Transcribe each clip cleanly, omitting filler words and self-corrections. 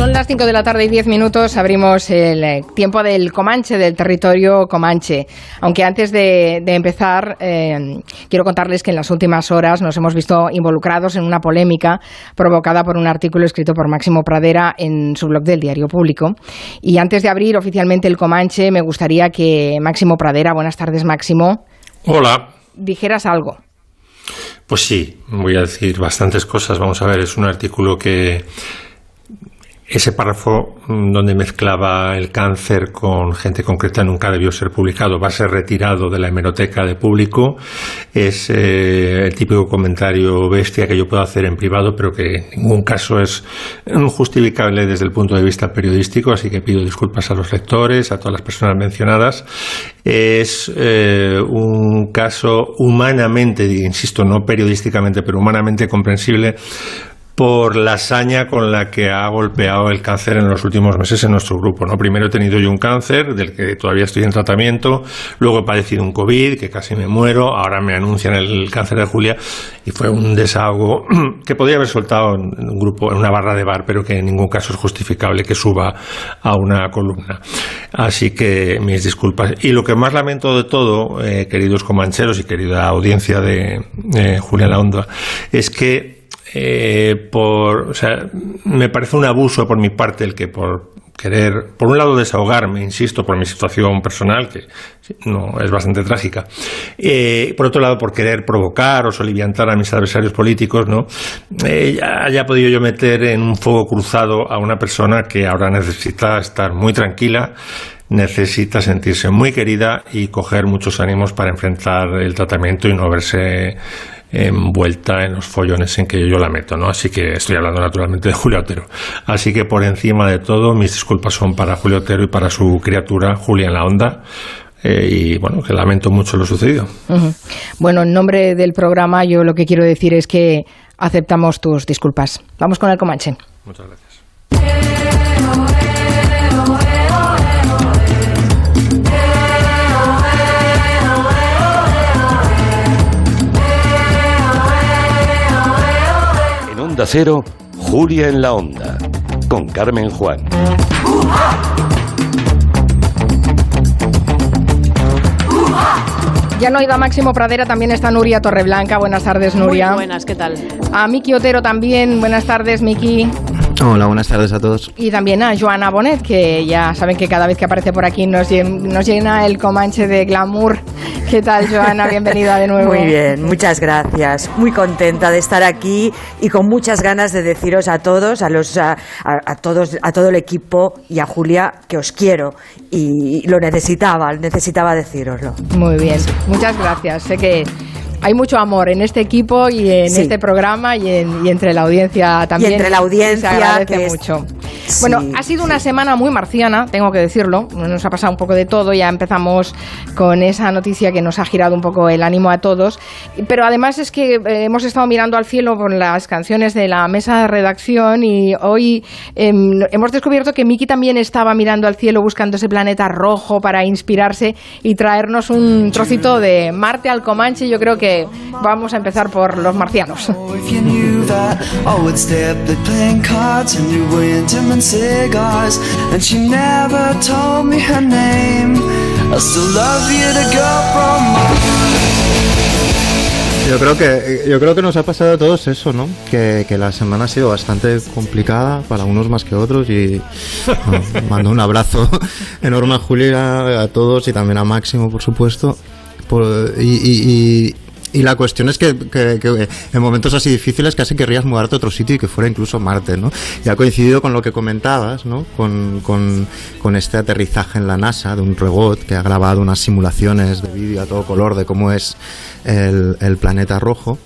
Son las 5 de la tarde y 10 minutos, abrimos el tiempo del Comanche, del territorio Comanche. Aunque antes de empezar, quiero contarles que en las últimas horas nos hemos visto involucrados en una polémica provocada por un artículo escrito por Máximo Pradera en su blog del Diario Público. Y antes de abrir oficialmente el Comanche, me gustaría que Máximo Pradera, buenas tardes Máximo. Hola. Dijeras algo. Pues sí, voy a decir bastantes cosas. Vamos a ver, es un artículo que... Ese párrafo donde mezclaba el cáncer con gente concreta nunca debió ser publicado, va a ser retirado de la hemeroteca de Público. Es el típico comentario bestia que yo puedo hacer en privado, pero que en ningún caso es justificable desde el punto de vista periodístico, así que pido disculpas a los lectores, a todas las personas mencionadas. Es un caso humanamente, insisto, no periodísticamente, pero humanamente comprensible, por la hazaña con la que ha golpeado el cáncer en los últimos meses en nuestro grupo, ¿no? Primero he tenido yo un cáncer, del que todavía estoy en tratamiento, luego he padecido un COVID, que casi me muero, ahora me anuncian el cáncer de Julia, y fue un desahogo que podría haber soltado en un grupo, en una barra de bar, pero que en ningún caso es justificable que suba a una columna. Así que mis disculpas. Y lo que más lamento de todo, queridos comancheros y querida audiencia de Julia en la Onda, es que me parece un abuso por mi parte el que por querer, por un lado, desahogarme, insisto, por mi situación personal, que no es bastante trágica, por otro lado, por querer provocar o soliviantar a mis adversarios políticos, ¿no? Haya podido yo meter en un fuego cruzado a una persona que ahora necesita estar muy tranquila, necesita sentirse muy querida y coger muchos ánimos para enfrentar el tratamiento y no verse envuelta en los follones en que yo la meto, ¿no? Así que estoy hablando naturalmente de Julio Otero. Así que por encima de todo, mis disculpas son para Julio Otero y para su criatura, Julia en la Onda. Y bueno, que lamento mucho lo sucedido. Uh-huh. Bueno, en nombre del programa, yo lo que quiero decir es que aceptamos tus disculpas. Vamos con el Comanche. Muchas gracias. Cero, Julia en la Onda, con Carmen Juan. Ya no iba Máximo Pradera, también está Nuria Torreblanca. Buenas tardes, Nuria. Muy buenas, ¿qué tal? A Miki Otero también. Buenas tardes, Miki. Hola, buenas tardes a todos. Y también a Joana Bonet, que ya saben que cada vez que aparece por aquí nos llena el Comanche de glamour. ¿Qué tal, Joana? Bienvenida de nuevo. Muy bien, muchas gracias. Muy contenta de estar aquí y con muchas ganas de deciros a todos, a todo el equipo y a Julia que os quiero. Y lo necesitaba decíroslo. Muy bien, muchas gracias. Sé que hay mucho amor en este equipo y en este programa y entre la audiencia también. Y entre la audiencia. Se agradece mucho. Sí, bueno, ha sido una semana muy marciana, tengo que decirlo. Nos ha pasado un poco de todo. Ya empezamos con esa noticia que nos ha girado un poco el ánimo a todos. Pero además es que hemos estado mirando al cielo con las canciones de la mesa de redacción y hoy hemos descubierto que Miki también estaba mirando al cielo buscando ese planeta rojo para inspirarse y traernos un trocito de Marte al Comanche. Yo creo que vamos a empezar por los marcianos. Yo creo que nos ha pasado a todos eso, ¿no? Que la semana ha sido bastante complicada para unos más que otros y bueno, mando un abrazo enorme a Julia, a todos y también a Máximo, por supuesto. Y la cuestión es que en momentos así difíciles casi querrías mudarte a otro sitio y que fuera incluso Marte, ¿no? Y ha coincidido con lo que comentabas, ¿no? Con este aterrizaje en la NASA de un robot que ha grabado unas simulaciones de vídeo a todo color de cómo es el planeta rojo.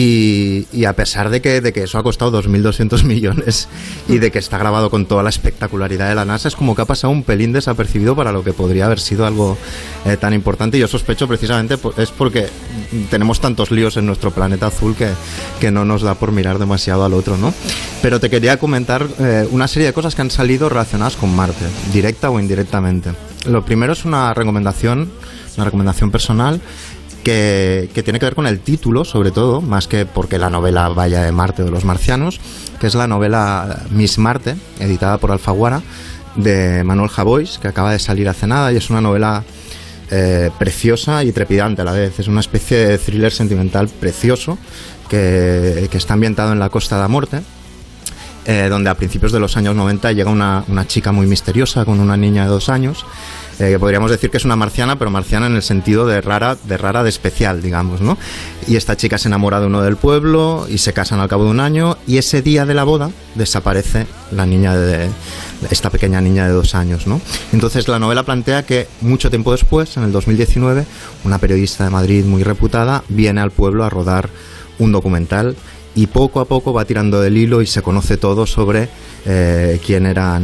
Y a pesar de que eso ha costado 2.200 millones y de que está grabado con toda la espectacularidad de la NASA, es como que ha pasado un pelín desapercibido para lo que podría haber sido algo tan importante. Y yo sospecho precisamente es porque tenemos tantos líos en nuestro planeta azul que no nos da por mirar demasiado al otro, ¿no? Pero te quería comentar una serie de cosas que han salido relacionadas con Marte, directa o indirectamente. Lo primero es una recomendación personal, que tiene que ver con el título, sobre todo, más que porque la novela vaya de Marte o de los marcianos, que es la novela Miss Marte, editada por Alfaguara, de Manuel Jabois, que acaba de salir hace nada, y es una novela preciosa y trepidante a la vez. Es una especie de thriller sentimental precioso que está ambientado en la Costa de la Muerte, donde a principios de los años 90 llega una chica muy misteriosa con una niña de 2 años, que podríamos decir que es una marciana, pero marciana en el sentido de rara, de especial, digamos, ¿no? Y esta chica se enamora de uno del pueblo y se casan al cabo de 1 año, y ese día de la boda desaparece la niña esta pequeña niña de 2 años, ¿no? Entonces la novela plantea que mucho tiempo después, en el 2019, una periodista de Madrid muy reputada viene al pueblo a rodar un documental, y poco a poco va tirando del hilo y se conoce todo sobre quién era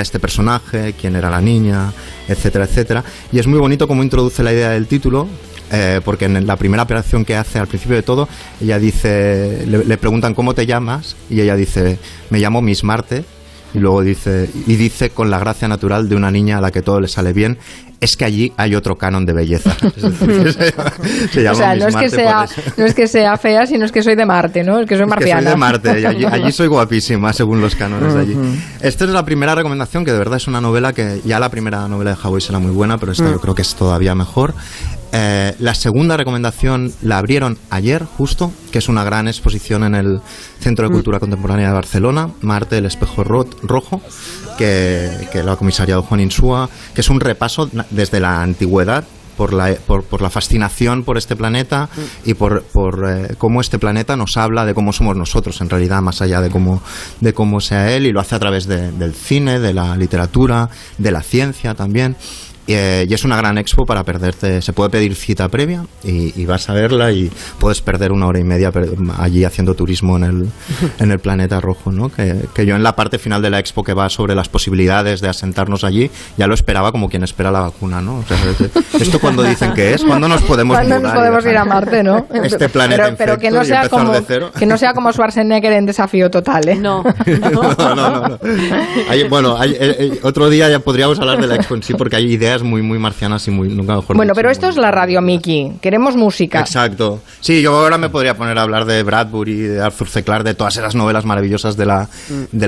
este personaje, quién era la niña, etcétera, etcétera. Y es muy bonito cómo introduce la idea del título, porque en la primera operación que hace al principio de todo, ella dice, le preguntan cómo te llamas, y ella dice, me llamo Miss Marte, y luego dice con la gracia natural de una niña a la que todo le sale bien, es que allí hay otro canon de belleza. Es decir, se llama, o sea, no es que sea fea, sino es que soy de Marte, ¿no? Es que soy marciana. Es que soy de Marte, y allí soy guapísima, según los cánones de allí. Esta es la primera recomendación, que de verdad es una novela que ya la primera novela de Jabois era muy buena, pero esta yo creo que es todavía mejor. La segunda recomendación la abrieron ayer, justo, que es una gran exposición en el Centro de Cultura Contemporánea de Barcelona, Marte, el espejo rojo, que lo ha comisariado Juan Insúa, que es un repaso desde la antigüedad por la fascinación por este planeta y por cómo este planeta nos habla de cómo somos nosotros en realidad, más allá de cómo sea él, y lo hace a través del cine, de la literatura, de la ciencia también. Y es una gran expo para perderte. Se puede pedir cita previa y vas a verla, y puedes perder 1 hora y media allí haciendo turismo en el planeta rojo, ¿no? Que yo en la parte final de la expo, que va sobre las posibilidades de asentarnos allí, ya lo esperaba como quien espera la vacuna, ¿no? O sea, esto cuando dicen que es, cuando nos podemos ir a Marte, ¿no? Este planeta pero que no sea como Schwarzenegger en Desafío Total, ¿eh? No. Otro día ya podríamos hablar de la expo en sí, porque hay ideas muy, muy marcianas y muy, nunca mejor bueno, dicho, pero esto muy... es la radio, Miki. Queremos música. Exacto. Sí, yo ahora me podría poner a hablar de Bradbury, de Arthur C. Clarke, de todas esas novelas maravillosas de la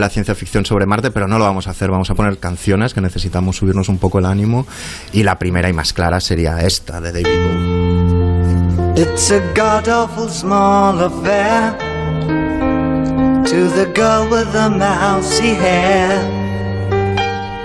ciencia ficción sobre Marte, pero no lo vamos a hacer. Vamos a poner canciones, que necesitamos subirnos un poco el ánimo, y la primera y más clara sería esta, de David Bowie. It's a god-awful small affair to the girl with the mousy hair.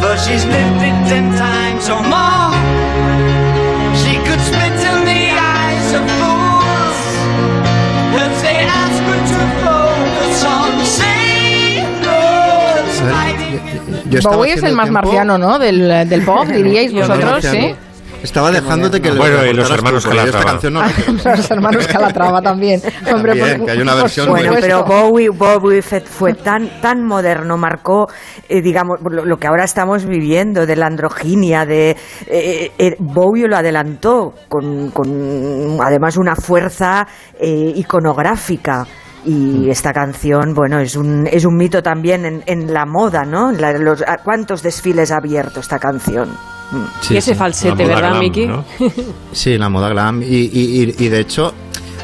but she's lived it 10 times or more. She could spit in the eyes of fools if they ask her to focus on sailors. Bowie es el más marciano, ¿no? Del pop, diríais vosotros, ¿sí? Estaba dejándote que... Bueno, y los hermanos Calatrava. Los hermanos Calatrava también. Hombre, también, que hay una versión... Bueno, muy... pero Bowie fue tan moderno, marcó, digamos, lo que ahora estamos viviendo, de la androginia, de... Bowie lo adelantó con además, una fuerza iconográfica. Y esta canción, bueno, es un mito también en la moda, ¿no? ¿Cuántos desfiles ha abierto esta canción? Sí, y ese falsete, ¿verdad, glam, Miki? ¿No? Sí, la moda glam. Y de hecho,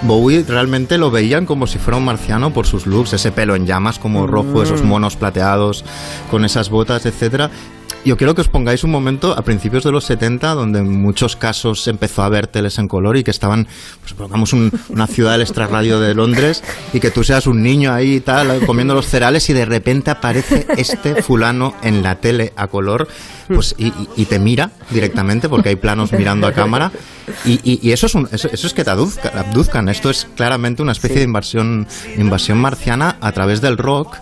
Bowie realmente lo veían como si fuera un marciano por sus looks, ese pelo en llamas como rojo, esos monos plateados con esas botas, etcétera. Yo quiero que os pongáis un momento a principios de los 70, donde en muchos casos empezó a haber teles en color y que estaban, pues pongamos una ciudad del extrarradio de Londres, y que tú seas un niño ahí y tal, comiendo los cereales, y de repente aparece este fulano en la tele a color, pues y te mira directamente, porque hay planos mirando a cámara, y eso es que te abduzcan. Esto es claramente una especie de invasión marciana a través del rock.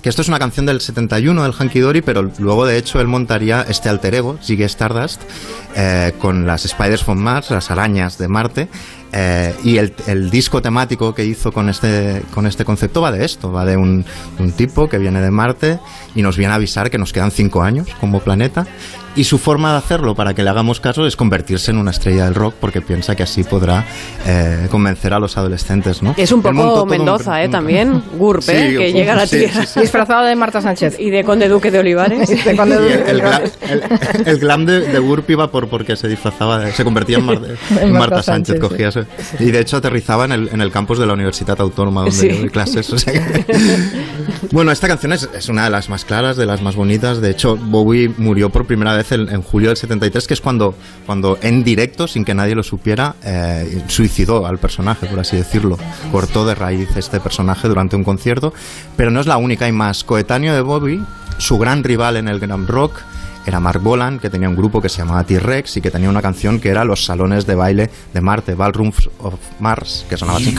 Que esto es una canción del 71 del Hunky Dory, pero luego de hecho él montaría este alter ego, Ziggy Stardust, con las Spiders from Mars, las arañas de Marte, Y el disco temático que hizo con este concepto va de esto, va de un tipo que viene de Marte y nos viene a avisar que nos quedan 5 años como planeta, y su forma de hacerlo para que le hagamos caso es convertirse en una estrella del rock, porque piensa que así podrá convencer a los adolescentes, ¿no? Es un poco Mendoza, también, GURP, sí, que llega a la Tierra. Sí. Disfrazado de Marta Sánchez. Y de Conde Duque de Olivares. El glam de GURP iba porque se disfrazaba, se convertía en Marta Sánchez, cogía. Y de hecho aterrizaba en el campus de la Universidad Autónoma donde yo doy clases. O sea que... Bueno, esta canción es una de las más claras, de las más bonitas. De hecho, Bowie murió por primera vez en julio del 73, que es cuando en directo, sin que nadie lo supiera, suicidó al personaje, por así decirlo. Cortó de raíz este personaje durante un concierto. Pero no es la única, hay más. Coetáneo de Bowie, su gran rival en el glam rock era Marc Bolan, que tenía un grupo que se llamaba T-Rex y que tenía una canción que era Los Salones de Baile de Marte, Ballrooms of Mars, que sonaba así.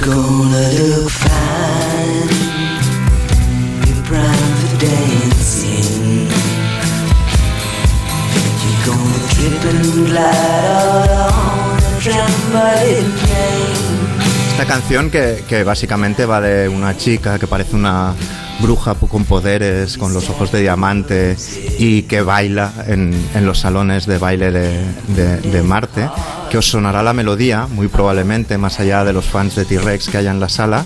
Esta canción que básicamente va de una chica que parece una bruja con poderes, con los ojos de diamante, y que baila en los salones de baile de Marte, que os sonará la melodía, muy probablemente, más allá de los fans de T-Rex que haya en la sala,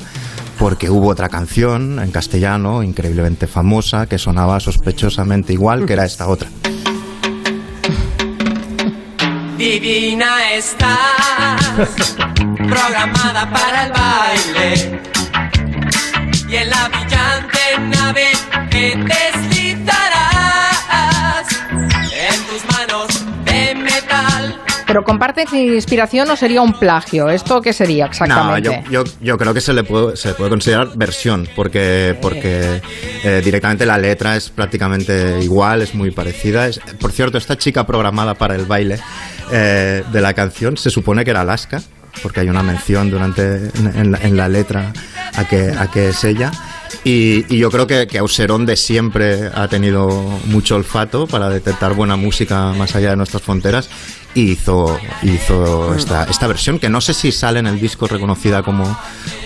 porque hubo otra canción en castellano, increíblemente famosa, que sonaba sospechosamente igual, que era esta otra. Divina estás, programada para el baile, y en la brillante nave te deslizarás en tus manos de metal. Pero comparte inspiración, ¿o sería un plagio? ¿Esto qué sería exactamente? No, yo creo que se le puede considerar versión, porque directamente la letra es prácticamente igual, es muy parecida. Por cierto, esta chica programada para el baile de la canción se supone que era Alaska, porque hay una mención en la letra a que es ella, y yo creo que Auserón de siempre ha tenido mucho olfato para detectar buena música más allá de nuestras fronteras, y hizo esta versión, que no sé si sale en el disco reconocida como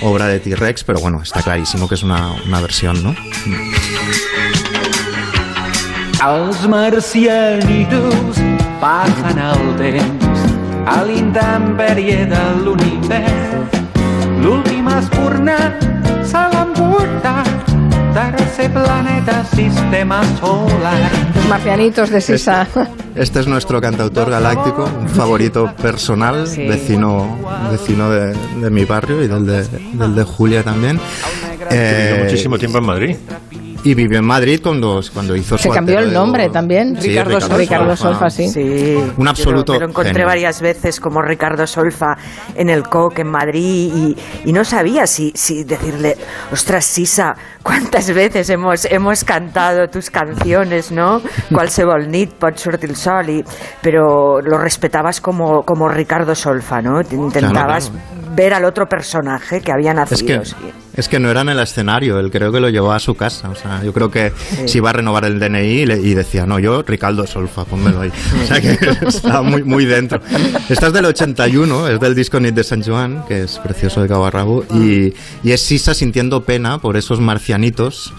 obra de T-Rex, pero bueno, está clarísimo que es una versión, ¿no? Los marcianitos bajan al temps. A l'intempèrie de l'univers, l'última espurna se l'han portat. Tercer planeta, sistema solar. Los marcianitos de Sisa. Este es nuestro cantautor galáctico, un favorito personal, sí. Vecino de mi barrio y del de Julia también. Vivió muchísimo tiempo en Madrid. Y vivió en Madrid cuando hizo su... Se cambió el nombre también. Sí, Ricardo Solfa, sí. Un absoluto... Yo lo encontré genio. Varias veces como Ricardo Solfa en el Coc en Madrid y no sabía si decirle, ostras, Sisa, ¿cuántas veces hemos cantado tus canciones, no? Cual se vol nit, pot sortir el sol, pero lo respetabas como Ricardo Solfa, ¿no? Intentabas ver al otro personaje que había nacido. Es que no era en el escenario, él creo que lo llevaba a su casa, o sea, yo creo que se iba a renovar el DNI y decía, no, yo Ricardo Solfa, pónmelo ahí, o sea que estaba muy, muy dentro. Esta es del 81, es del disco Nit de Sant Joan, que es precioso de cabo a rabo, y es Sisa sintiendo pena por esos marcianitos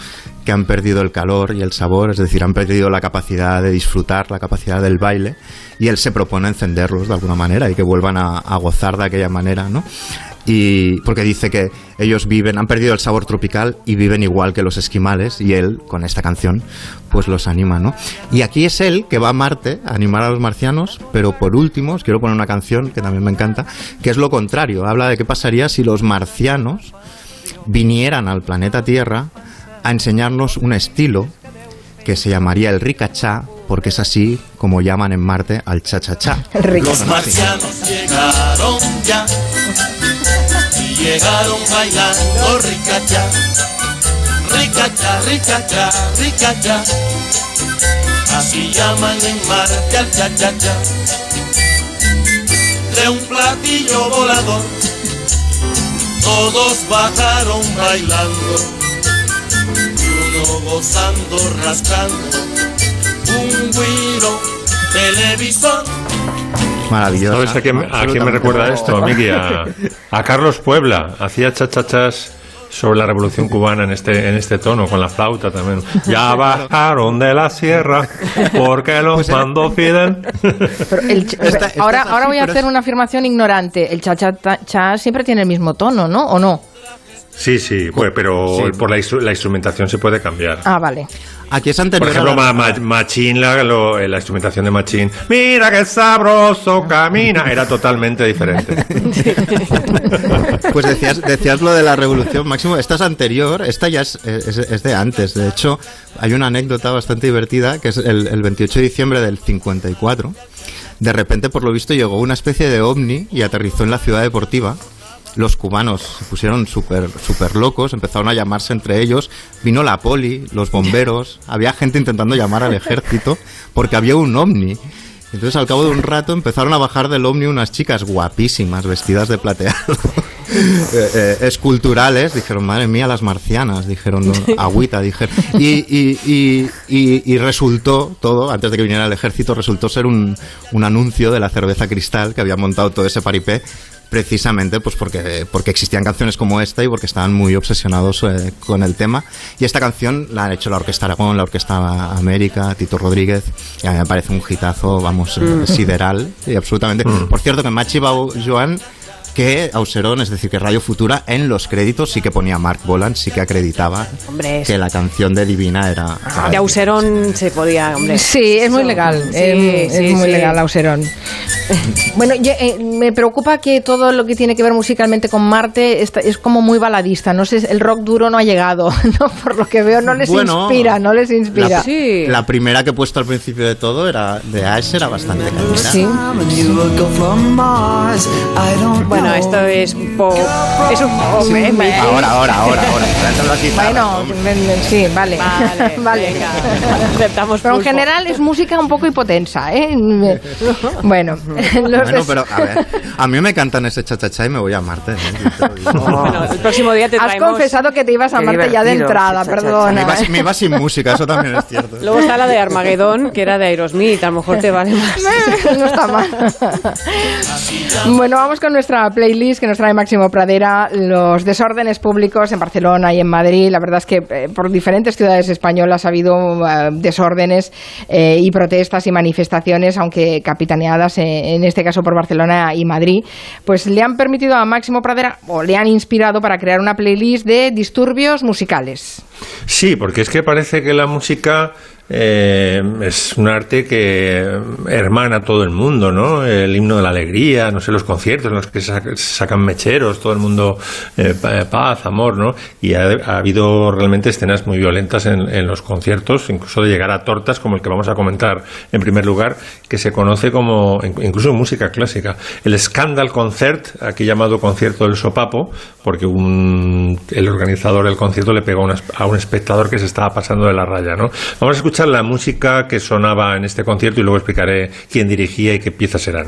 que han perdido el calor y el sabor, es decir, han perdido la capacidad de disfrutar, la capacidad del baile, y él se propone encenderlos de alguna manera y que vuelvan a gozar de aquella manera, ¿no? Y porque dice que ellos han perdido el sabor tropical y viven igual que los esquimales, y él, con esta canción, pues los anima, ¿no? Y aquí es él que va a Marte a animar a los marcianos, pero por último os quiero poner una canción que también me encanta, que es lo contrario, habla de qué pasaría si los marcianos vinieran al planeta Tierra a enseñarnos un estilo que se llamaría el ricachá, porque es así como llaman en Marte al cha-cha-cha. Los marcianos llegaron ya, y llegaron bailando ricachá, ricachá, ricachá, ricachá. Así llaman en Marte al cha-cha-cha. De un platillo volador, todos bajaron bailando. Gozando, rascando un güiro televisor. Maravilloso. ¿Sabes a quién me recuerda esto, Miki? A Carlos Puebla. Hacía chachachas sobre la Revolución Cubana en este tono, con la flauta también. Ya bajaron de la sierra porque los mandó Fidel. Pero ahora voy a hacer una afirmación ignorante. El cha-cha-cha siempre tiene el mismo tono, ¿no? ¿O no? Sí, pues, pero sí. Por la instrumentación se puede cambiar. Ah, vale. Aquí es anterior. Por ejemplo, Machín, la instrumentación de Machín. Mira qué sabroso camina. Era totalmente diferente. Sí. Pues decías lo de la revolución, Máximo. Esta es anterior, esta ya es de antes. De hecho, hay una anécdota bastante divertida, que es el 28 de diciembre del 54. De repente, por lo visto, llegó una especie de ovni y aterrizó en la ciudad deportiva. Los cubanos se pusieron súper locos, empezaron a llamarse entre ellos, vino la poli, los bomberos, había gente intentando llamar al ejército porque había un ovni. Entonces al cabo de un rato empezaron a bajar del ovni unas chicas guapísimas, vestidas de plateado, esculturales. Dijeron, madre mía, las marcianas, dijeron, no, agüita, dijeron. Y resultó todo, antes de que viniera el ejército, resultó ser un anuncio de la cerveza Cristal, que había montado todo ese paripé. Precisamente pues porque existían canciones como esta y porque estaban muy obsesionados con el tema. Y esta canción la han hecho la Orquesta Aragón, la Orquesta América, Tito Rodríguez, y a mí me parece un hitazo, vamos, sideral y absolutamente. Por cierto, que Machi Joan, que Auserón, es decir, que Radio Futura, en los créditos sí que ponía Marc Bolan, sí que acreditaba que la canción de Divina era... de Auserón se podía, hombre. Sí, es muy legal, legal Auserón. Bueno, yo, me preocupa que todo lo que tiene que ver musicalmente con Marte es como muy baladista, no sé, el rock duro no ha llegado, ¿no? Por lo que veo no les inspira. La primera que he puesto al principio de todo era de Ash, era bastante calidad. Sí. Bueno, esto es un poco... Ahora. Bueno, sí, vale. Aceptamos. Pero en general es música un poco hipotensa, ¿eh? Bueno. Pero a ver, a mí me cantan ese cha-cha-cha y me voy a Marte. Bueno, el próximo día te traemos... Has confesado que te ibas a Marte ya de entrada, perdona. Me iba sin música, eso también es cierto. Luego está la de Armagedón, que era de Aerosmith, a lo mejor te vale más. No está mal. Bueno, vamos con nuestra playlist que nos trae Máximo Pradera, los desórdenes públicos en Barcelona y en Madrid. La verdad es que por diferentes ciudades españolas ha habido desórdenes y protestas y manifestaciones, aunque capitaneadas en este caso por Barcelona y Madrid. Pues le han permitido a Máximo Pradera, o le han inspirado para crear una playlist de disturbios musicales. Sí, porque es que parece que la música... es un arte que hermana a todo el mundo, ¿no? El himno de la alegría, no sé, los conciertos en los que sacan mecheros, todo el mundo paz, amor, ¿no? Y ha habido realmente escenas muy violentas en los conciertos, incluso de llegar a tortas, como el que vamos a comentar en primer lugar, que se conoce como, incluso en música clásica, el Scandal Concert, aquí llamado Concierto del Sopapo, porque el organizador del concierto le pegó a un espectador que se estaba pasando de la raya, ¿no? Vamos a escuchar la música que sonaba en este concierto y luego explicaré quién dirigía y qué piezas eran.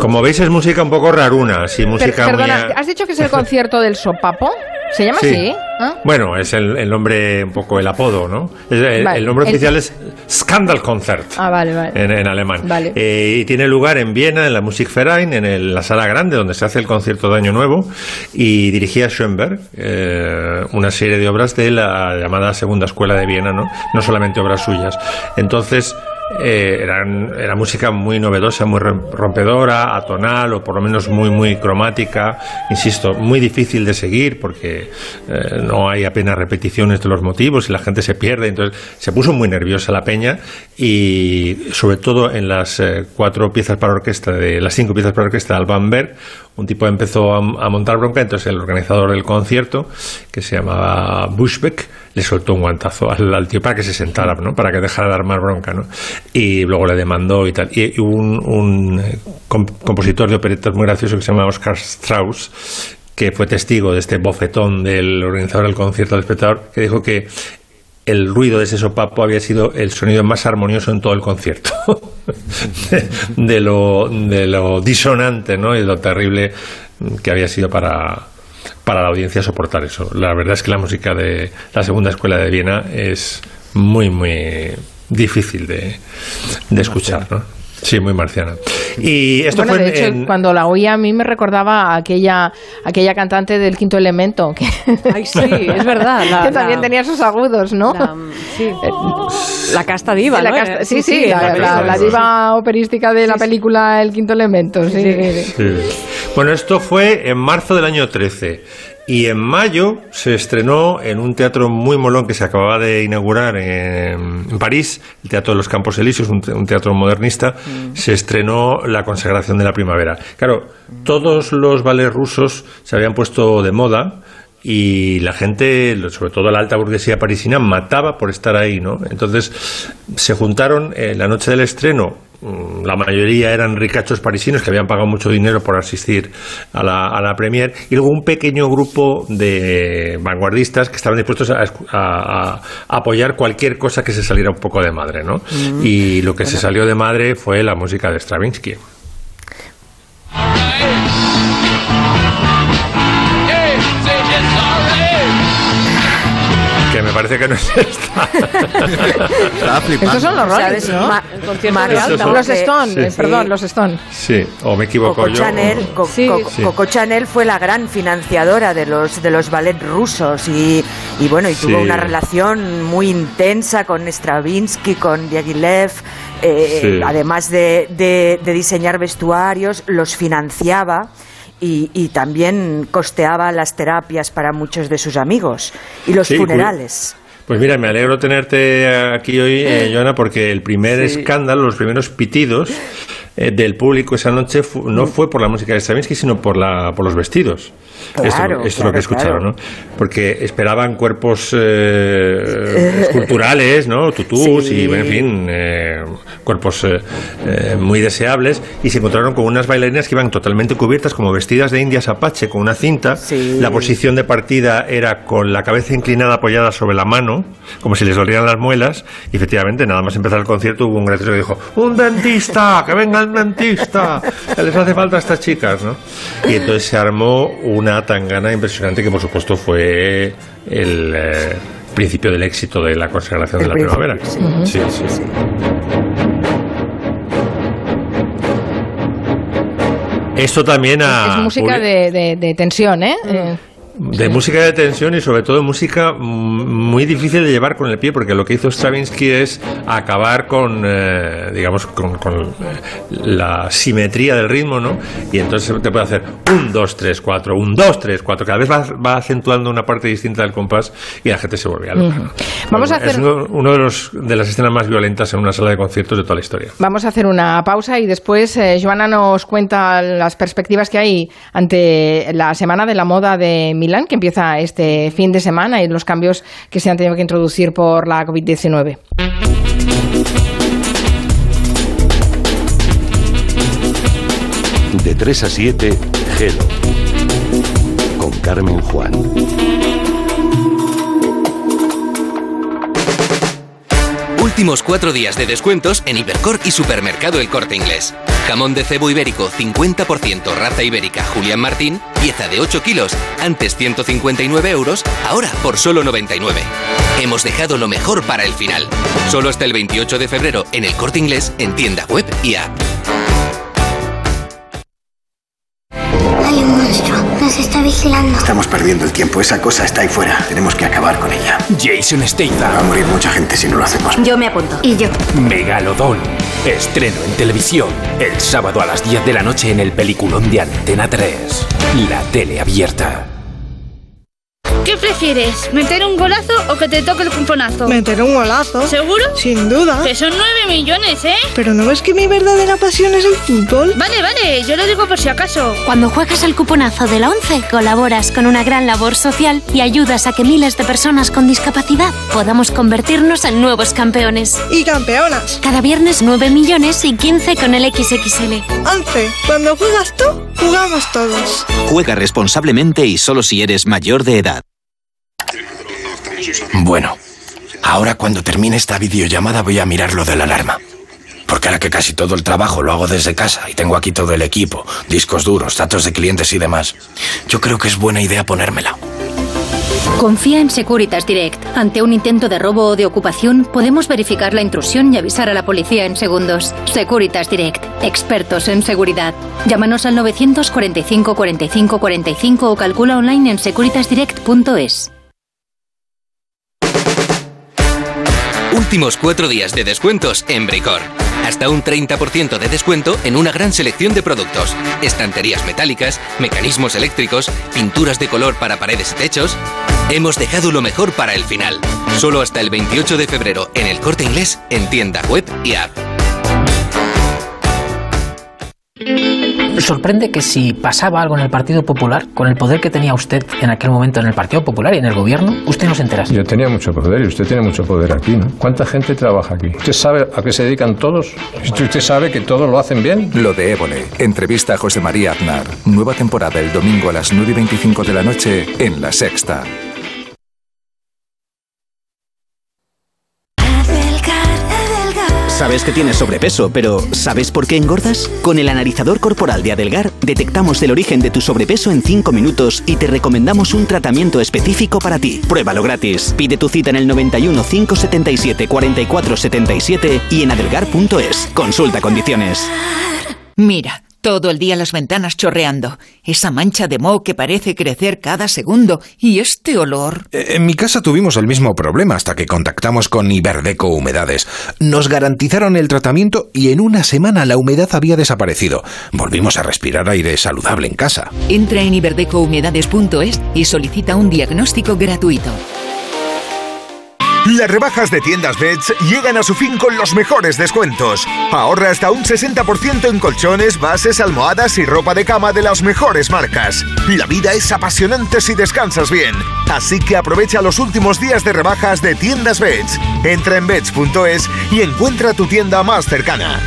Como veis, es música un poco raruna, sí, música... Perdona, ¿has dicho que es el concierto del sopapo? ¿Se llama así? ¿Ah? Bueno, es el nombre, un poco el apodo, ¿no? El nombre oficial es Scandal Concert. Ah, vale. En alemán. Vale. Y tiene lugar en Viena, en la Musikverein, en la Sala Grande, donde se hace el concierto de Año Nuevo. Y dirigía Schoenberg una serie de obras de la llamada Segunda Escuela de Viena, ¿no? No solamente obras suyas. Entonces... era música muy novedosa, muy rompedora, atonal, o por lo menos muy muy cromática, insisto, muy difícil de seguir porque no hay apenas repeticiones de los motivos y la gente se pierde. Entonces se puso muy nerviosa la peña, y sobre todo en las cinco piezas para orquesta de Alban Berg, un tipo empezó a montar bronca. Entonces el organizador del concierto, que se llamaba Buschbeck, le soltó un guantazo al tío para que se sentara, ¿no? Para que dejara de armar bronca, ¿no? Y luego le demandó y tal. Y hubo un compositor de operetas muy gracioso que se llama Oscar Strauss, que fue testigo de este bofetón del organizador del concierto al espectador, que dijo que el ruido de ese sopapo había sido el sonido más armonioso en todo el concierto, de lo disonante, ¿no?, y lo terrible que había sido para la audiencia soportar eso. La verdad es que la música de la Segunda Escuela de Viena es muy, muy difícil de escuchar, ¿no? Sí, muy marciana. Y esto bueno, fue de hecho, cuando la oía a mí me recordaba a aquella cantante del Quinto Elemento. Que, ay, sí, es verdad. Que también tenía sus agudos, ¿no? La casta diva, sí, ¿no? La diva operística de la película El Quinto Elemento. Bueno, esto fue en marzo del año 13. Y en mayo se estrenó en un teatro muy molón que se acababa de inaugurar en París, el Teatro de los Campos Elíseos, un teatro modernista, se estrenó La Consagración de la Primavera. Claro, todos los ballets rusos se habían puesto de moda y la gente, sobre todo la alta burguesía parisina, mataba por estar ahí, ¿no? Entonces se juntaron en la noche del estreno. La mayoría eran ricachos parisinos que habían pagado mucho dinero por asistir a la premier, y luego un pequeño grupo de vanguardistas que estaban dispuestos a apoyar cualquier cosa que se saliera un poco de madre, ¿no? Y lo que se salió de madre fue la música de Stravinsky. Me parece que no es esta. Estaba flipando. Estos son los Rolling, ¿no? Los Stone, perdón, los Stone. Sí, o me equivoco yo. Coco Chanel fue la gran financiadora de los ballets rusos y bueno, y tuvo una relación muy intensa con Stravinsky, con Diaghilev. Además de diseñar vestuarios, los financiaba. Y también costeaba las terapias para muchos de sus amigos y los funerales. Pues mira, me alegro tenerte aquí hoy, Joana, porque el primer escándalo, los primeros pitidos del público esa noche no fue por la música de Stravinsky, sino por los vestidos. Claro, esto es lo que escucharon, ¿no? Porque esperaban cuerpos esculturales, ¿no? Tutús y, en fin, cuerpos muy deseables. Y se encontraron con unas bailarinas que iban totalmente cubiertas, como vestidas de indias apache, con una cinta. Sí. La posición de partida era con la cabeza inclinada apoyada sobre la mano, como si les dolieran las muelas. Y efectivamente, nada más empezar el concierto, hubo un gracioso que dijo: ¡un dentista! ¡Que venga el dentista! ¡Que les hace falta a estas chicas!, ¿no? Y entonces se armó una tangana impresionante que, por supuesto, fue el principio del éxito de La Consagración de la Primavera. Sí. Esto también es música de tensión, ¿eh? Música de tensión y sobre todo música muy difícil de llevar con el pie, porque lo que hizo Stravinsky es acabar con digamos con la simetría del ritmo, ¿no? Y entonces te puede hacer 1, 2, 3, 4, 1, 2, 3, 4, cada vez va acentuando una parte distinta del compás y la gente se vuelve loca, ¿no? Vamos a hacer uno de las escenas más violentas en una sala de conciertos de toda la historia. Vamos a hacer una pausa y después Joana nos cuenta las perspectivas que hay ante la Semana de la Moda de Milán, que empieza este fin de semana, y los cambios que se han tenido que introducir por la COVID-19. De 3 a 7, Gelo, con Carmen Juan. Últimos 4 días de descuentos en Hipercor y Supermercado El Corte Inglés. Jamón de cebo ibérico 50% raza ibérica Julián Martín, pieza de 8 kilos, antes 159€, ahora por solo 99. Hemos dejado lo mejor para el final. Solo hasta el 28 de febrero en El Corte Inglés, en tienda web y app. Hay un monstruo, nos está vigilando. Estamos perdiendo el tiempo, esa cosa está ahí fuera. Tenemos que acabar con ella. Jason Statham. Va a morir mucha gente si no lo hacemos. Yo me apunto. Y yo. Megalodón. Estreno en televisión el sábado a las 10 de la noche en el peliculón de Antena 3. La tele abierta. ¿Qué prefieres? ¿Meter un golazo o que te toque el pomponazo? Meter un golazo. ¿Seguro? Sin duda. Que son 9 millones, ¿eh? Pero ¿no ves que mi verdadera pasión es el fútbol? Vale, yo lo digo por si acaso. Cuando juegas al cuponazo de la 11, colaboras con una gran labor social y ayudas a que miles de personas con discapacidad podamos convertirnos en nuevos campeones. Y campeonas. Cada viernes 9 millones y 15 con el XXL. 11. Cuando juegas tú, jugamos todos. Juega responsablemente y solo si eres mayor de edad. Bueno, Ahora cuando termine esta videollamada voy a mirar lo de la alarma. Porque ahora que casi todo el trabajo lo hago desde casa y tengo aquí todo el equipo, discos duros, datos de clientes y demás, yo creo que es buena idea ponérmela. Confía en Securitas Direct. Ante un intento de robo o de ocupación, podemos verificar la intrusión y avisar a la policía en segundos. Securitas Direct. Expertos en seguridad. Llámanos al 945 45 45 o calcula online en securitasdirect.es. Últimos 4 días de descuentos en Bricor. Hasta un 30% de descuento en una gran selección de productos. Estanterías metálicas, mecanismos eléctricos, pinturas de color para paredes y techos. Hemos dejado lo mejor para el final. Solo hasta el 28 de febrero en El Corte Inglés, en tienda web y app. Sorprende que si pasaba algo en el Partido Popular, con el poder que tenía usted en aquel momento en el Partido Popular y en el gobierno, usted no se enterase. Yo tenía mucho poder y usted tiene mucho poder aquí, ¿no? ¿Cuánta gente trabaja aquí? ¿Usted sabe a qué se dedican todos? ¿Usted sabe que todos lo hacen bien? Lo de Évole. Entrevista a José María Aznar. Nueva temporada el domingo a las 9:25 de la noche en La Sexta. Sabes que tienes sobrepeso, pero ¿sabes por qué engordas? Con el analizador corporal de Adelgar detectamos el origen de tu sobrepeso en 5 minutos y te recomendamos un tratamiento específico para ti. Pruébalo gratis. Pide tu cita en el 91 577 44 77 y en adelgar.es. Consulta condiciones. Mira, todo el día las ventanas chorreando. Esa mancha de moho que parece crecer cada segundo y este olor. En mi casa tuvimos el mismo problema hasta que contactamos con Iberdeco Humedades. Nos garantizaron el tratamiento y en una semana la humedad había desaparecido. Volvimos a respirar aire saludable en casa. Entra en iberdecohumedades.es y solicita un diagnóstico gratuito. Las rebajas de Tiendas Beds llegan a su fin con los mejores descuentos. Ahorra hasta un 60% en colchones, bases, almohadas y ropa de cama de las mejores marcas. La vida es apasionante si descansas bien. Así que aprovecha los últimos días de rebajas de Tiendas Beds. Entra en beds.es y encuentra tu tienda más cercana.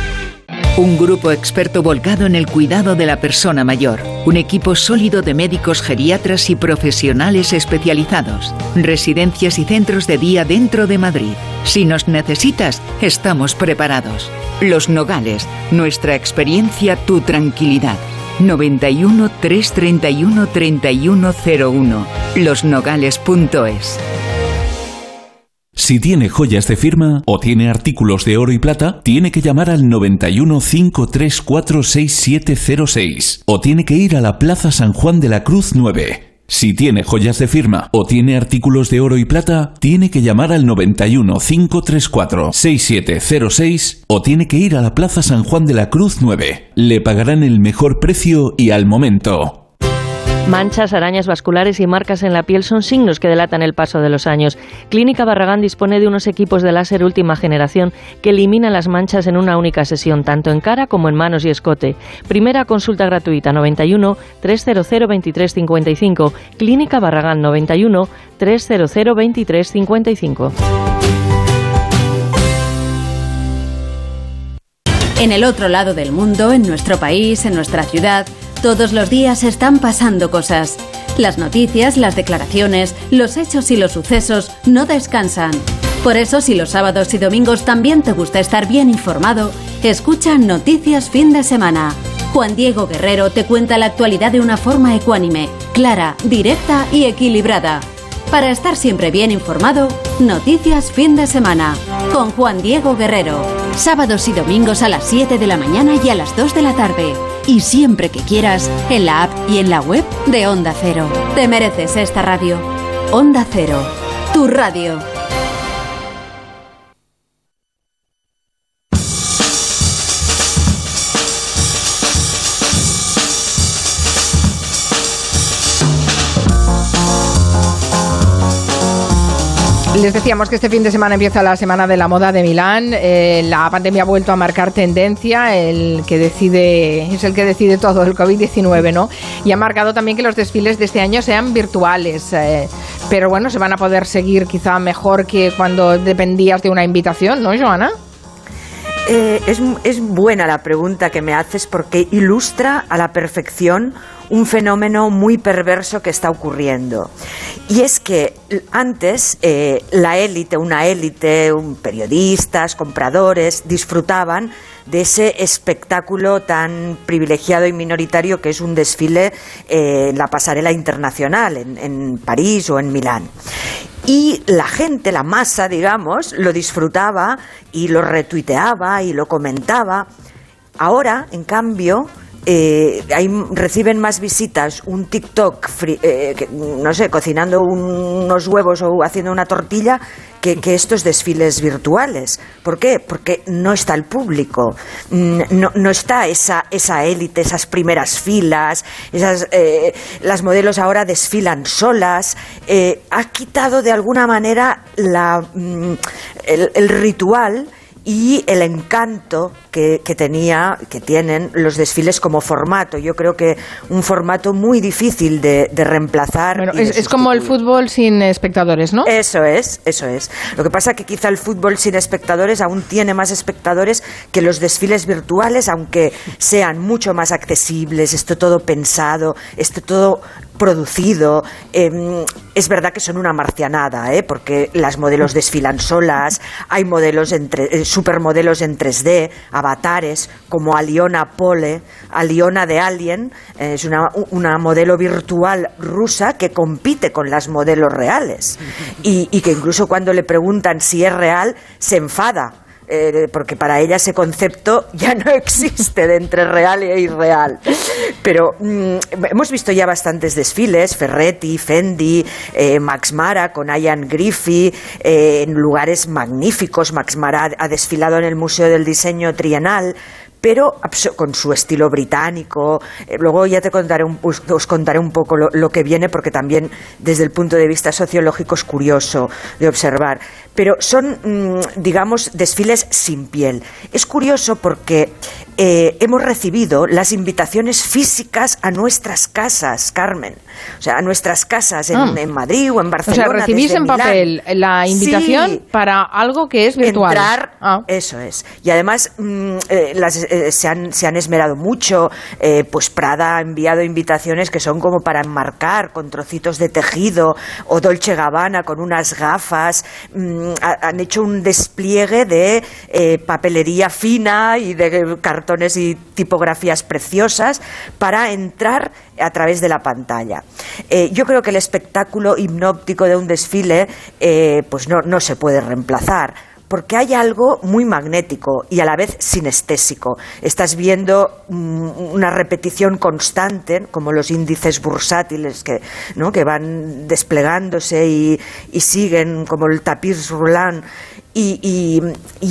Un grupo experto volcado en el cuidado de la persona mayor. Un equipo sólido de médicos geriatras y profesionales especializados. Residencias y centros de día dentro de Madrid. Si nos necesitas, estamos preparados. Los Nogales, nuestra experiencia, tu tranquilidad. 91 331 3101. Losnogales.es. Si tiene joyas de firma o tiene artículos de oro y plata, tiene que llamar al 91 534 6706 o tiene que ir a la Plaza San Juan de la Cruz 9. Si tiene joyas de firma o tiene artículos de oro y plata, tiene que llamar al 91 534 6706 o tiene que ir a la Plaza San Juan de la Cruz 9. Le pagarán el mejor precio y al momento. Manchas, arañas vasculares y marcas en la piel son signos que delatan el paso de los años. Clínica Barragán dispone de unos equipos de láser última generación que eliminan las manchas en una única sesión, tanto en cara como en manos y escote. Primera consulta gratuita, 91 300 2355. Clínica Barragán, 91 300 2355. En el otro lado del mundo, en nuestro país, en nuestra ciudad, todos los días están pasando cosas. Las noticias, las declaraciones, los hechos y los sucesos no descansan. Por eso, si los sábados y domingos también te gusta estar bien informado, escucha Noticias Fin de Semana. Juan Diego Guerrero te cuenta la actualidad de una forma ecuánime, clara, directa y equilibrada. Para estar siempre bien informado, Noticias Fin de Semana, con Juan Diego Guerrero. Sábados y domingos a las 7 de la mañana y a las 2 de la tarde. Y siempre que quieras, en la app y en la web de Onda Cero. Te mereces esta radio. Onda Cero, tu radio. Les decíamos que este fin de semana empieza la Semana de la Moda de Milán. La pandemia ha vuelto a marcar tendencia, el que decide todo, el COVID-19, ¿no? Y ha marcado también que los desfiles de este año sean virtuales. Pero bueno, se van a poder seguir quizá mejor que cuando dependías de una invitación, ¿no, Joana? Es buena la pregunta que me haces porque ilustra a la perfección un fenómeno muy perverso que está ocurriendo. Y es que antes la élite, periodistas, compradores, disfrutaban de ese espectáculo tan privilegiado y minoritario que es un desfile en la pasarela internacional, en París o en Milán. Y la gente, la masa, digamos, lo disfrutaba y lo retuiteaba y lo comentaba. Ahora, en cambio, reciben más visitas un TikTok, no sé, cocinando unos huevos o haciendo una tortilla, que estos desfiles virtuales. ¿Por qué? Porque no está el público, no está esa élite, esas primeras filas, las modelos ahora desfilan solas. Ha quitado de alguna manera el ritual y el encanto que tienen los desfiles como formato. Yo creo que un formato muy difícil de reemplazar. Bueno, es como el fútbol sin espectadores, ¿no? Eso es. Lo que pasa es que quizá el fútbol sin espectadores aún tiene más espectadores que los desfiles virtuales, aunque sean mucho más accesibles, esto todo pensado, esto todo producido. Es verdad que son una marcianada, porque las modelos desfilan solas, hay modelos supermodelos en 3D, avatares, como Aliona Pole, Aliona de Alien, es una modelo virtual rusa que compite con las modelos reales y que incluso cuando le preguntan si es real, se enfada. Porque para ella ese concepto ya no existe de entre real e irreal. Pero hemos visto ya bastantes desfiles, Ferretti, Fendi, Max Mara con Ian Griffey, en lugares magníficos. Max Mara ha desfilado en el Museo del Diseño Trienal, pero con su estilo británico. Luego ya os contaré un poco lo que viene, porque también desde el punto de vista sociológico es curioso de observar. Pero son, digamos, desfiles sin piel. Es curioso porque hemos recibido las invitaciones físicas a nuestras casas, Carmen. O sea, a nuestras casas en Madrid o en Barcelona. O sea, recibís en Milán. Papel la invitación, sí, para algo que es virtual. Eso es. Y además se han esmerado mucho. Pues Prada ha enviado invitaciones que son como para enmarcar con trocitos de tejido, o Dolce Gabbana con unas gafas. Han hecho un despliegue de papelería fina y de cartones y tipografías preciosas para entrar a través de la pantalla. Yo creo que el espectáculo hipnóptico de un desfile pues no se puede reemplazar, porque hay algo muy magnético y a la vez sinestésico. Estás viendo una repetición constante, como los índices bursátiles que van desplegándose y siguen como el tapiz roulant. Y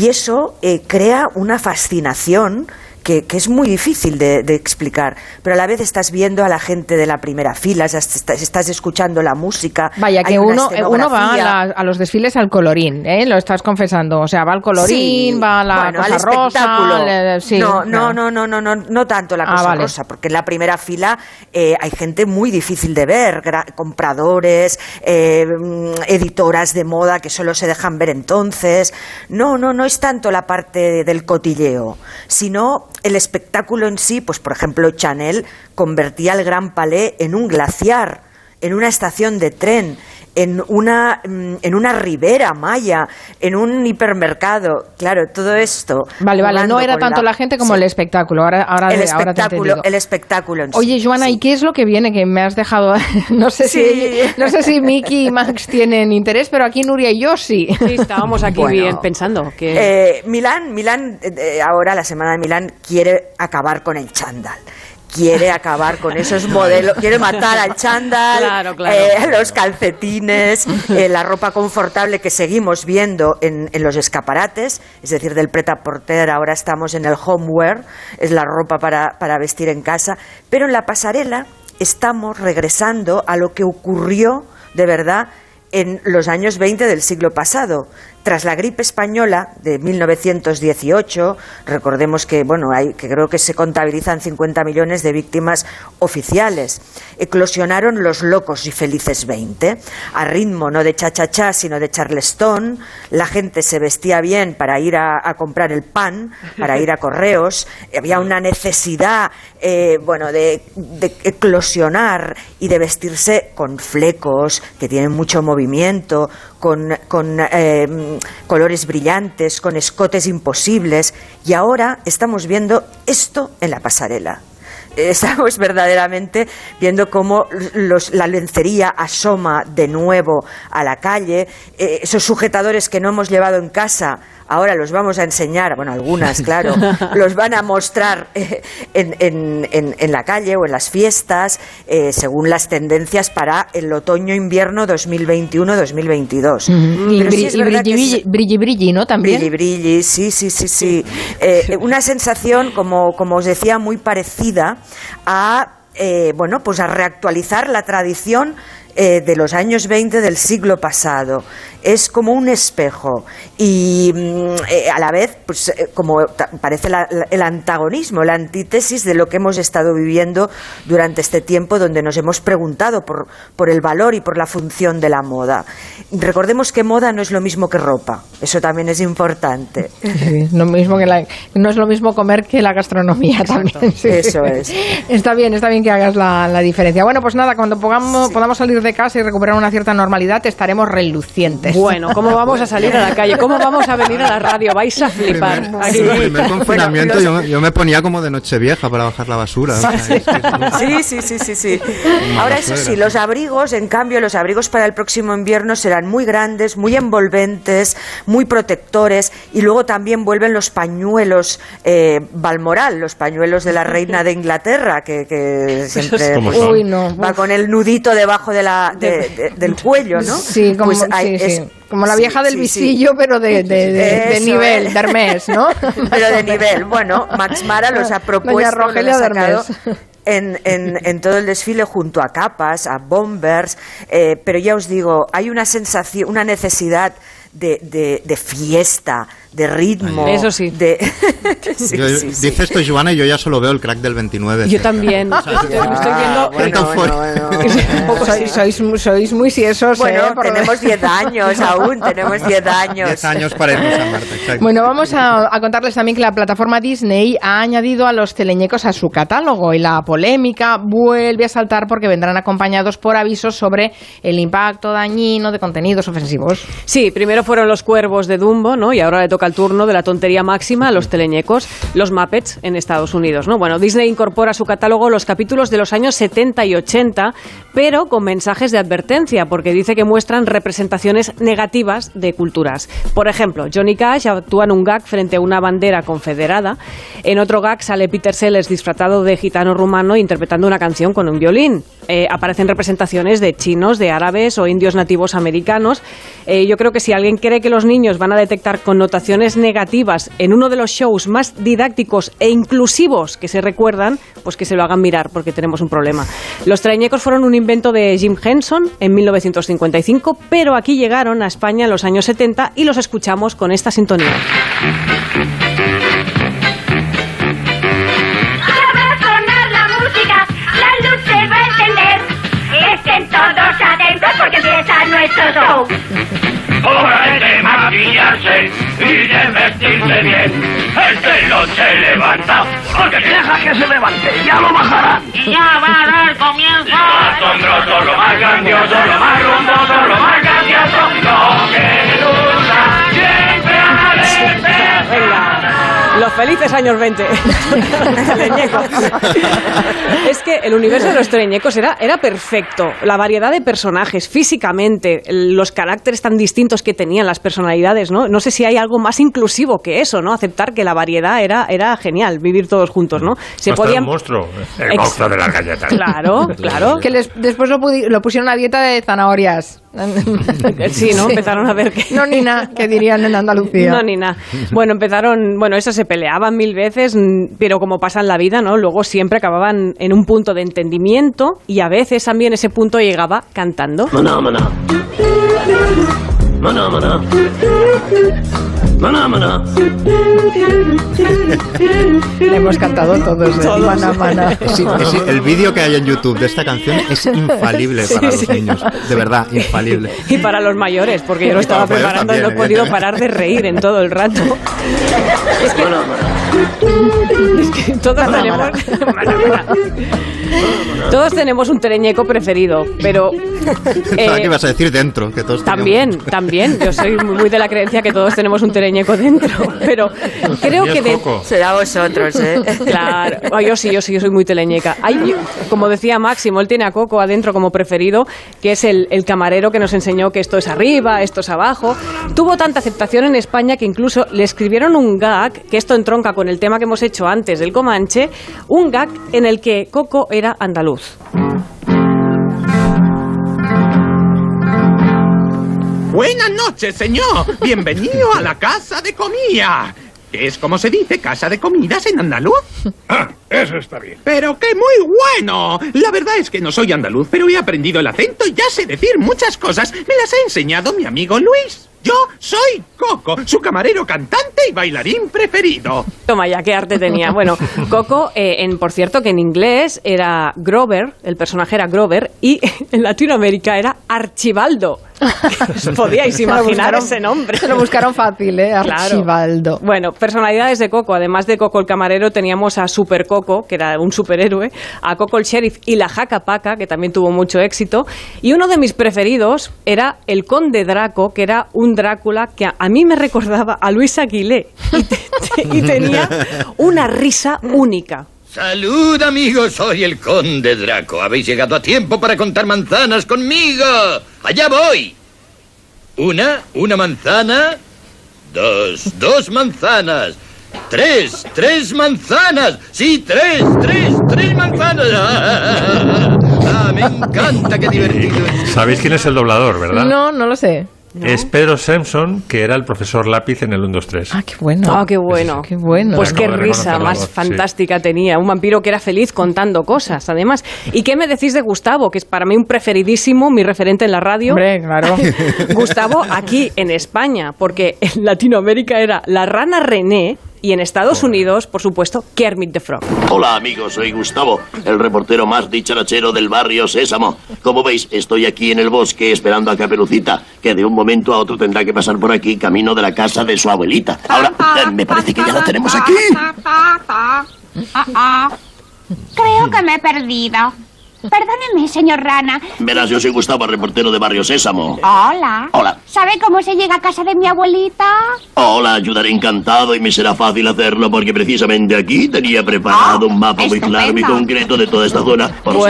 eso crea una fascinación que es muy difícil de explicar, pero a la vez estás viendo a la gente de la primera fila, estás escuchando la música. Vaya, que uno va a los desfiles al colorín, lo estás confesando, o sea, va al colorín, sí, va a la cosa al rosa. Sí, no tanto la cosa rosa, porque en la primera fila hay gente muy difícil de ver, compradores, editoras de moda que solo se dejan ver entonces. No es tanto la parte del cotilleo, sino el espectáculo en sí. Pues por ejemplo, Chanel convertía el Gran Palais en un glaciar, en una estación de tren, en una ribera maya, en un hipermercado. Claro, todo esto. Vale, no era tanto la gente como el espectáculo. El espectáculo en sí. Oye, Joana, ¿y qué es lo que viene? Que me has dejado. No sé si Miki y Max tienen interés, pero aquí Nuria y yo sí. Sí, estábamos aquí bien pensando que Milán, ahora la semana de Milán quiere acabar con el chándal. Quiere acabar con esos modelos, quiere matar al chándal, claro. Los calcetines, la ropa confortable que seguimos viendo en los escaparates, es decir, del prêt-à-porter ahora estamos en el homeware, es la ropa para vestir en casa, pero en la pasarela estamos regresando a lo que ocurrió de verdad en los años 20 del siglo pasado, tras la gripe española de 1918, recordemos que, bueno, que creo que se contabilizan 50 millones de víctimas oficiales, eclosionaron los locos y felices 20, a ritmo no de cha-cha-cha, sino de charlestón, la gente se vestía bien para ir a comprar el pan, para ir a correos, había una necesidad, bueno, de eclosionar y de vestirse con flecos, que tienen mucho movimiento, con colores brillantes, con escotes imposibles, y ahora estamos viendo esto en la pasarela. Estamos verdaderamente viendo cómo la lencería asoma de nuevo a la calle, esos sujetadores que no hemos llevado en casa, ahora los vamos a enseñar, bueno, algunas, claro, los van a mostrar en la calle o en las fiestas, según las tendencias para el otoño-invierno 2021-2022. Y brilli-brilli, ¿no? También. Brilli-brilli, sí. Una sensación, como os decía, muy parecida a, bueno, pues a reactualizar la tradición de los años 20 del siglo pasado. Es como un espejo y a la vez, pues, como parece el antagonismo, la antítesis de lo que hemos estado viviendo durante este tiempo, donde nos hemos preguntado por el valor y por la función de la moda. Recordemos que moda no es lo mismo que ropa, eso también es importante. Sí, no es lo mismo comer que la gastronomía. Exacto. También. Sí. Eso es. Está bien que hagas la diferencia. Bueno, pues nada, cuando podamos salir de casa y recuperar una cierta normalidad, estaremos relucientes. Bueno, ¿cómo vamos a salir a la calle? ¿Cómo vamos a venir a la radio? Vais a flipar. El primer confinamiento, bueno, yo me ponía como de Nochevieja para bajar la basura. Sí. Ahora, eso sí, los abrigos, en cambio, los abrigos para el próximo invierno serán muy grandes, muy envolventes, muy protectores, y luego también vuelven los pañuelos Balmoral, los pañuelos de la reina de Inglaterra, que siempre va con el nudito debajo del cuello, ¿no? Sí, como, pues como la vieja del visillo, pero de nivel, de Hermès, ¿no? Pero de nivel, bueno, Max Mara los ha propuesto, Rogelio de Hermès. En todo el desfile, junto a capas, a bombers, pero ya os digo, hay una sensación, una necesidad de fiesta, de ritmo. Eso sí. Dice esto Joana y yo ya solo veo el crack del 29. Yo también. Sois muy siesos. Bueno, tenemos 10 años aún, tenemos 10 años. 10 años para irnos a Marte, exacto. Bueno, vamos a contarles también que la plataforma Disney ha añadido a los teleñecos a su catálogo y la polémica vuelve a saltar porque vendrán acompañados por avisos sobre el impacto dañino de contenidos ofensivos. Sí, primero fueron los cuervos de Dumbo, ¿no? Y ahora le toca el turno de la tontería máxima a los teleñecos, los Muppets en Estados Unidos, ¿no? Bueno, Disney incorpora a su catálogo los capítulos de los años 70 y 80, pero con mensajes de advertencia, porque dice que muestran representaciones negativas de culturas. Por ejemplo, Johnny Cash actúa en un gag frente a una bandera confederada. En otro gag sale Peter Sellers disfrazado de gitano rumano interpretando una canción con un violín. Aparecen representaciones de chinos, de árabes o indios nativos americanos. Yo creo que si alguien cree que los niños van a detectar connotaciones negativas en uno de los shows más didácticos e inclusivos que se recuerdan, pues que se lo hagan mirar, porque tenemos un problema. Los teleñecos fueron un invento de Jim Henson en 1955, pero aquí llegaron a España en los años 70 y los escuchamos con esta sintonía. Porque empieza nuestro show. Hora es de maquillarse y de vestirse bien. El telón se levanta porque deja que se levante, ya lo bajará. Y ya va a dar comienzo. Asombroso, lo más grandioso, lo más rumboso, lo más grandioso. Lo que dura siempre alegre. Los felices años 20. Es que el universo de los teleñecos era perfecto. La variedad de personajes, físicamente, los caracteres tan distintos que tenían, las personalidades, ¿no? No sé si hay algo más inclusivo que eso, ¿no? Aceptar que la variedad era genial, vivir todos juntos, ¿no? Se podían... El monstruo, el monstruo de la galleta. Claro. Que después lo pusieron a dieta de zanahorias. Sí, ¿no? Sí. Empezaron a ver que... No, ni nada, que dirían en Andalucía. No, ni nada. Bueno, empezaron... Bueno, eso, se peleaban mil veces, pero como pasa en la vida, ¿no? Luego siempre acababan en un punto de entendimiento y a veces también ese punto llegaba cantando. Maná, maná. Maná, maná. Maná, maná. Le hemos cantado todos, ¿eh? Maná, maná. Sí, el vídeo que hay en YouTube de esta canción es infalible, sí, para los niños. De verdad, infalible. Y para los mayores, porque yo lo estaba preparando también, y no he podido parar de reír en todo el rato. Es que, maná, maná. Es que todas maná, tenemos... Maná, maná. Todos tenemos un tereñeco preferido, pero... ¿Qué vas a decir dentro? Que todos también. Yo soy muy de la creencia que todos tenemos un tereñeco dentro, pero creo que... Será vosotros, ¿eh? Claro. Oh, yo sí, yo soy muy teleñeca. Hay, como decía Máximo, él tiene a Coco adentro como preferido, que es el camarero que nos enseñó que esto es arriba, esto es abajo. Tuvo tanta aceptación en España que incluso le escribieron un gag, que esto entronca con el tema que hemos hecho antes del Comanche, un gag en el que Coco era andaluz. Buenas noches, señor. Bienvenido a la casa de comida. ¿Qué es como se dice casa de comidas en andaluz? Ah, eso está bien. Pero qué muy bueno. La verdad es que no soy andaluz, pero he aprendido el acento y ya sé decir muchas cosas. Me las ha enseñado mi amigo Luis. Yo soy Coco, su camarero, cantante y bailarín preferido. Toma ya, qué arte tenía. Bueno, Coco, por cierto, que en inglés era Grover, el personaje era Grover, y en Latinoamérica era Archibaldo. Podíais imaginar ese nombre. Se lo buscaron fácil, ¿eh? Archibaldo. Claro. Bueno, personalidades de Coco. Además de Coco el camarero, teníamos a Super Coco, que era un superhéroe, a Coco el sheriff y la Jaca Paca, que también tuvo mucho éxito. Y uno de mis preferidos era el Conde Draco, que era un Drácula que a mí me recordaba a Luis Aguilé y tenía una risa única. ¡Salud, amigos! Soy el Conde Draco. Habéis llegado a tiempo para contar manzanas conmigo. ¡Allá voy! Una manzana. Dos manzanas. Tres manzanas. Sí, tres manzanas. Ah, me encanta, qué divertido. ¿Sabéis quién es el doblador, verdad? No, no lo sé. ¿No? Es Pedro Samson, que era el profesor Lápiz en el 1, 2, 3. Ah, qué bueno. Ah, qué bueno. Qué bueno. Pues qué risa más fantástica tenía. Un vampiro que era feliz contando cosas, además. ¿Y qué me decís de Gustavo? Que es para mí un preferidísimo, mi referente en la radio. Hombre, claro. Gustavo aquí en España, porque en Latinoamérica era la rana René. Y en Estados Unidos, por supuesto, Kermit the Frog. Hola amigos, soy Gustavo, el reportero más dicharachero del barrio Sésamo. Como veis, estoy aquí en el bosque esperando a Caperucita, que de un momento a otro tendrá que pasar por aquí camino de la casa de su abuelita. Ahora, me parece que ya la tenemos aquí. Creo que me he perdido. Perdóneme, señor Rana. Verás, yo soy Gustavo, reportero de Barrio Sésamo. Hola. Hola. ¿Sabe cómo se llega a casa de mi abuelita? Hola, ayudaré encantado y me será fácil hacerlo porque precisamente aquí tenía preparado un mapa muy claro y concreto de toda esta zona. Bueno,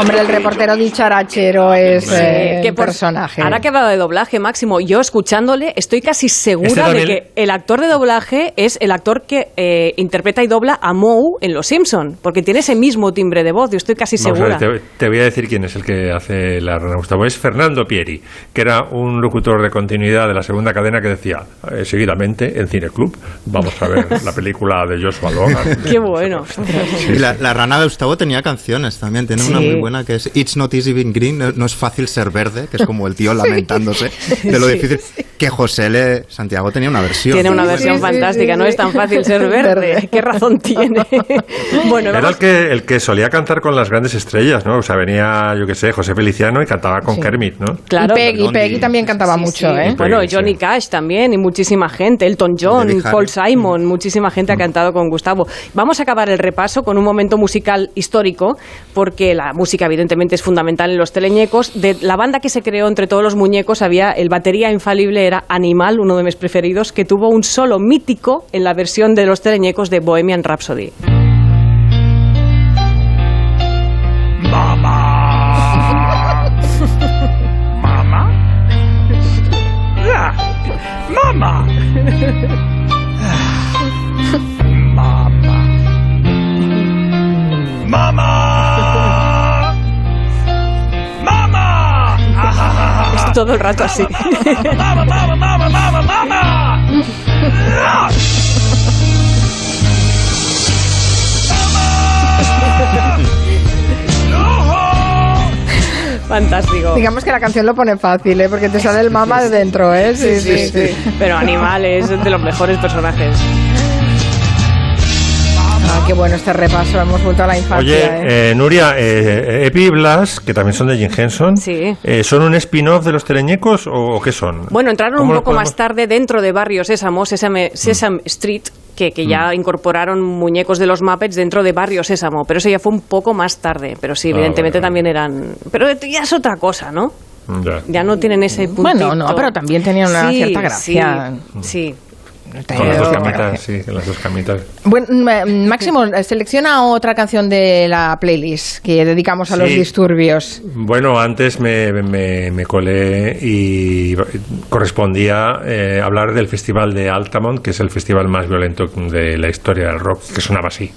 hombre, el reportero dicharachero es qué personaje. Ahora que ha dado de doblaje, Máximo, yo escuchándole estoy casi segura de que el actor de doblaje es el actor que interpreta y dobla a Moe en Los Simpson, porque tiene ese mismo timbre de voz, yo estoy casi segura. Te voy a decir quién es el que hace la rana Gustavo. Es Fernando Pieri, que era un locutor de continuidad de la segunda cadena que decía seguidamente en Cineclub vamos a ver la película de Joshua Logan. Qué bueno. Sí. La rana de Gustavo tenía canciones también. Tiene una muy buena que es It's not easy being green, no es fácil ser verde, que es como el tío lamentándose de lo difícil. Que José L. Santiago tenía una versión. Tiene una versión fantástica, no es tan fácil ser verde. ¿Qué razón tiene? Bueno, era el que solía cantar con las grandes estrellas, ¿no? O sea, venía, yo qué sé, José Feliciano y cantaba con Kermit, ¿no? Claro. Y Peggy también cantaba mucho, ¿eh? Bueno, Johnny Cash también y muchísima gente, Elton John, Paul Simon, muchísima gente ha cantado con Gustavo. Vamos a acabar el repaso con un momento musical histórico, porque la música evidentemente es fundamental en los teleñecos. De la banda que se creó entre todos los muñecos había, el batería infalible era Animal, uno de mis preferidos, que tuvo un solo mítico en la versión de los teleñecos de Bohemian Rhapsody. Mamá. Mamá. Mamá. Mamá. Mamá. Mamá. todo el rato así. ¡Mama, mama, mama, mama, mama! Fantástico. Digamos que la canción lo pone fácil, ¿eh? Porque te sale el mama de dentro, ¿eh? Sí. Pero animales, de los mejores personajes. Ah, qué bueno este repaso, hemos vuelto a la infancia. Oye, Nuria, Epi y Blas, que también son de Jim Henson, sí. ¿Son un spin-off de los Teleñecos o qué son? Bueno, entraron un poco más tarde dentro de Barrio Sésamo, Sesame Street, que ya incorporaron muñecos de los Muppets dentro de Barrio Sésamo, pero eso ya fue un poco más tarde, pero sí, evidentemente también eran... Pero ya es otra cosa, ¿no? Ya no tienen ese puntito. Bueno, no, pero también tenían una cierta gracia. Sí. Con las dos camitas, sí, con las dos camitas. Bueno, Máximo, selecciona otra canción de la playlist que dedicamos a los disturbios. Bueno, antes me colé y correspondía hablar del Festival de Altamont, que es el festival más violento de la historia del rock, que sonaba así.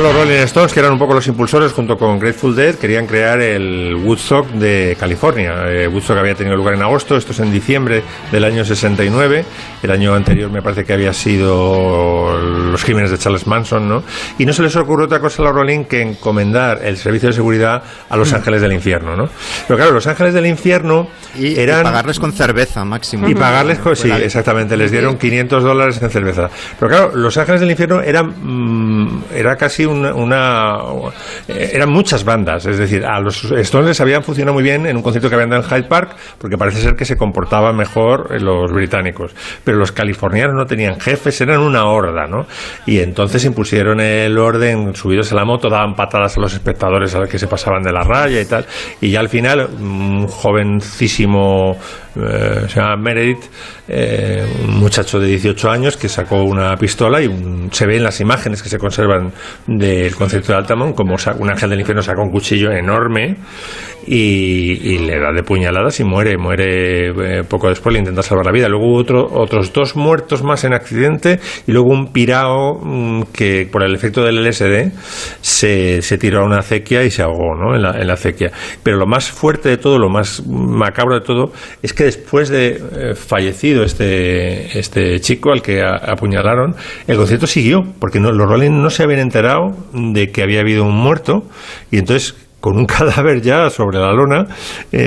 Los Rolling Stones, que eran un poco los impulsores junto con Grateful Dead, querían crear el Woodstock de California. Woodstock había tenido lugar en agosto, esto es en diciembre del año 69. El año anterior me parece que había sido los crímenes de Charles Manson, ¿no? Y no se les ocurrió otra cosa a los Rolling que encomendar el servicio de seguridad a los Ángeles del Infierno, ¿no? Pero claro, los Ángeles del Infierno eran... Y pagarles con cerveza, Máximo. Y pagarles con... Sí, exactamente, les dieron $500 en cerveza. Pero claro, los Ángeles del Infierno era casi eran muchas bandas, es decir, a los Stones les habían funcionado muy bien en un concierto que habían dado en Hyde Park, porque parece ser que se comportaban mejor los británicos, pero los californianos no tenían jefes, eran una horda, ¿no? Y entonces impusieron el orden, subidos a la moto, daban patadas a los espectadores a los que se pasaban de la raya y tal, y ya al final un jovencísimo se llama Meredith, un muchacho de 18 años que sacó una pistola y se ve en las imágenes que se conservan del concierto de Altamont como un ángel del infierno saca un cuchillo enorme y le da de puñaladas y muere poco después, le intenta salvar la vida. Luego hubo otros dos muertos más en accidente y luego un pirao que por el efecto del LSD se tiró a una acequia y se ahogó, ¿no? en la acequia. Pero lo más fuerte de todo, lo más macabro de todo, es que después de fallecido este chico al que apuñalaron, el concierto siguió, porque los Rolling no se habían enterado de que había habido un muerto, y entonces con un cadáver ya sobre la lona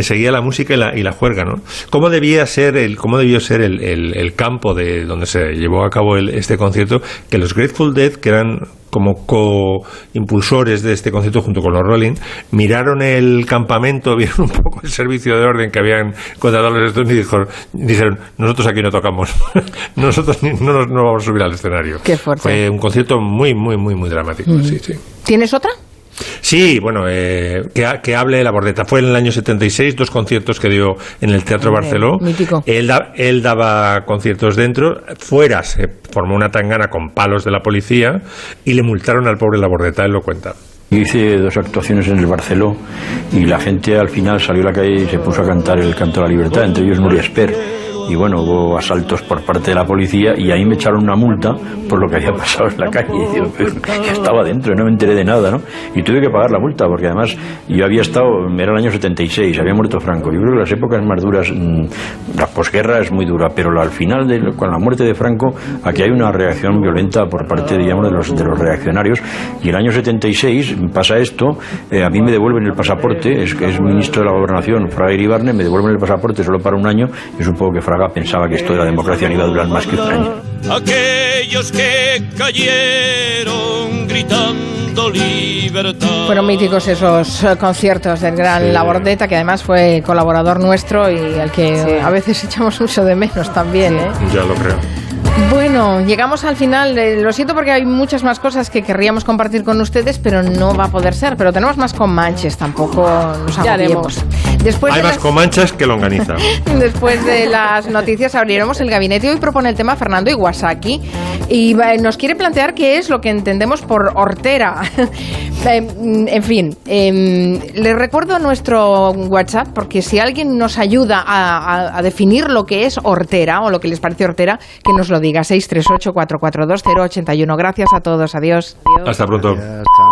seguía la música y la juerga, ¿no? ¿Cómo debió ser el campo de donde se llevó a cabo este concierto? Que los Grateful Dead, que eran como co-impulsores de este concierto junto con los Rolling, miraron el campamento, vieron un poco el servicio de orden que habían contratado los Stones y dijeron, nosotros aquí no tocamos, nosotros no vamos a subir al escenario. Qué fuerte. Fue un concierto muy, muy, muy, muy dramático. Mm. Sí, sí. ¿Tienes otra? Sí, bueno, que hable la bordeta. Fue en el año 76, dos conciertos que dio en el Teatro Barceló. Mítico. Él daba conciertos dentro, fuera se formó una tangana con palos de la policía y le multaron al pobre la bordeta, él lo cuenta. Hice dos actuaciones en el Barceló y la gente al final salió a la calle y se puso a cantar el Canto a la Libertad, entre ellos Nuria Esper. Y bueno, hubo asaltos por parte de la policía y ahí me echaron una multa por lo que había pasado en la calle. Y digo, pues, ya estaba dentro, no me enteré de nada, ¿no? Y tuve que pagar la multa porque además yo había estado, era el año 76, había muerto Franco. Yo creo que las épocas más duras, la posguerra es muy dura, pero al final, con la muerte de Franco, aquí hay una reacción violenta por parte, digamos, de los reaccionarios. Y el año 76 pasa esto, a mí me devuelven el pasaporte, es ministro de la Gobernación, Fraga Iribarne, me devuelven el pasaporte solo para un año, y supongo que Fraga pensaba que esto de la democracia no iba a durar más que un año. Aquellos que cayeron gritando libertad. Fueron míticos esos conciertos del gran La Bordeta, que además fue colaborador nuestro y al que a veces echamos mucho de menos también, ¿eh? Ya lo creo. Bueno, llegamos al final. Lo siento porque hay muchas más cosas que querríamos compartir con ustedes, pero no va a poder ser. Pero tenemos más Comanches, tampoco nos agobiemos. Hay más Comanches que lo organiza. Después de las noticias abriremos el gabinete. Hoy propone el tema Fernando Iwasaki y nos quiere plantear qué es lo que entendemos por hortera. En fin, les recuerdo nuestro WhatsApp porque si alguien nos ayuda a definir lo que es hortera o lo que les parece hortera, que nos lo diga. 638-442-081. Gracias a todos. Adiós. Hasta pronto. Gracias.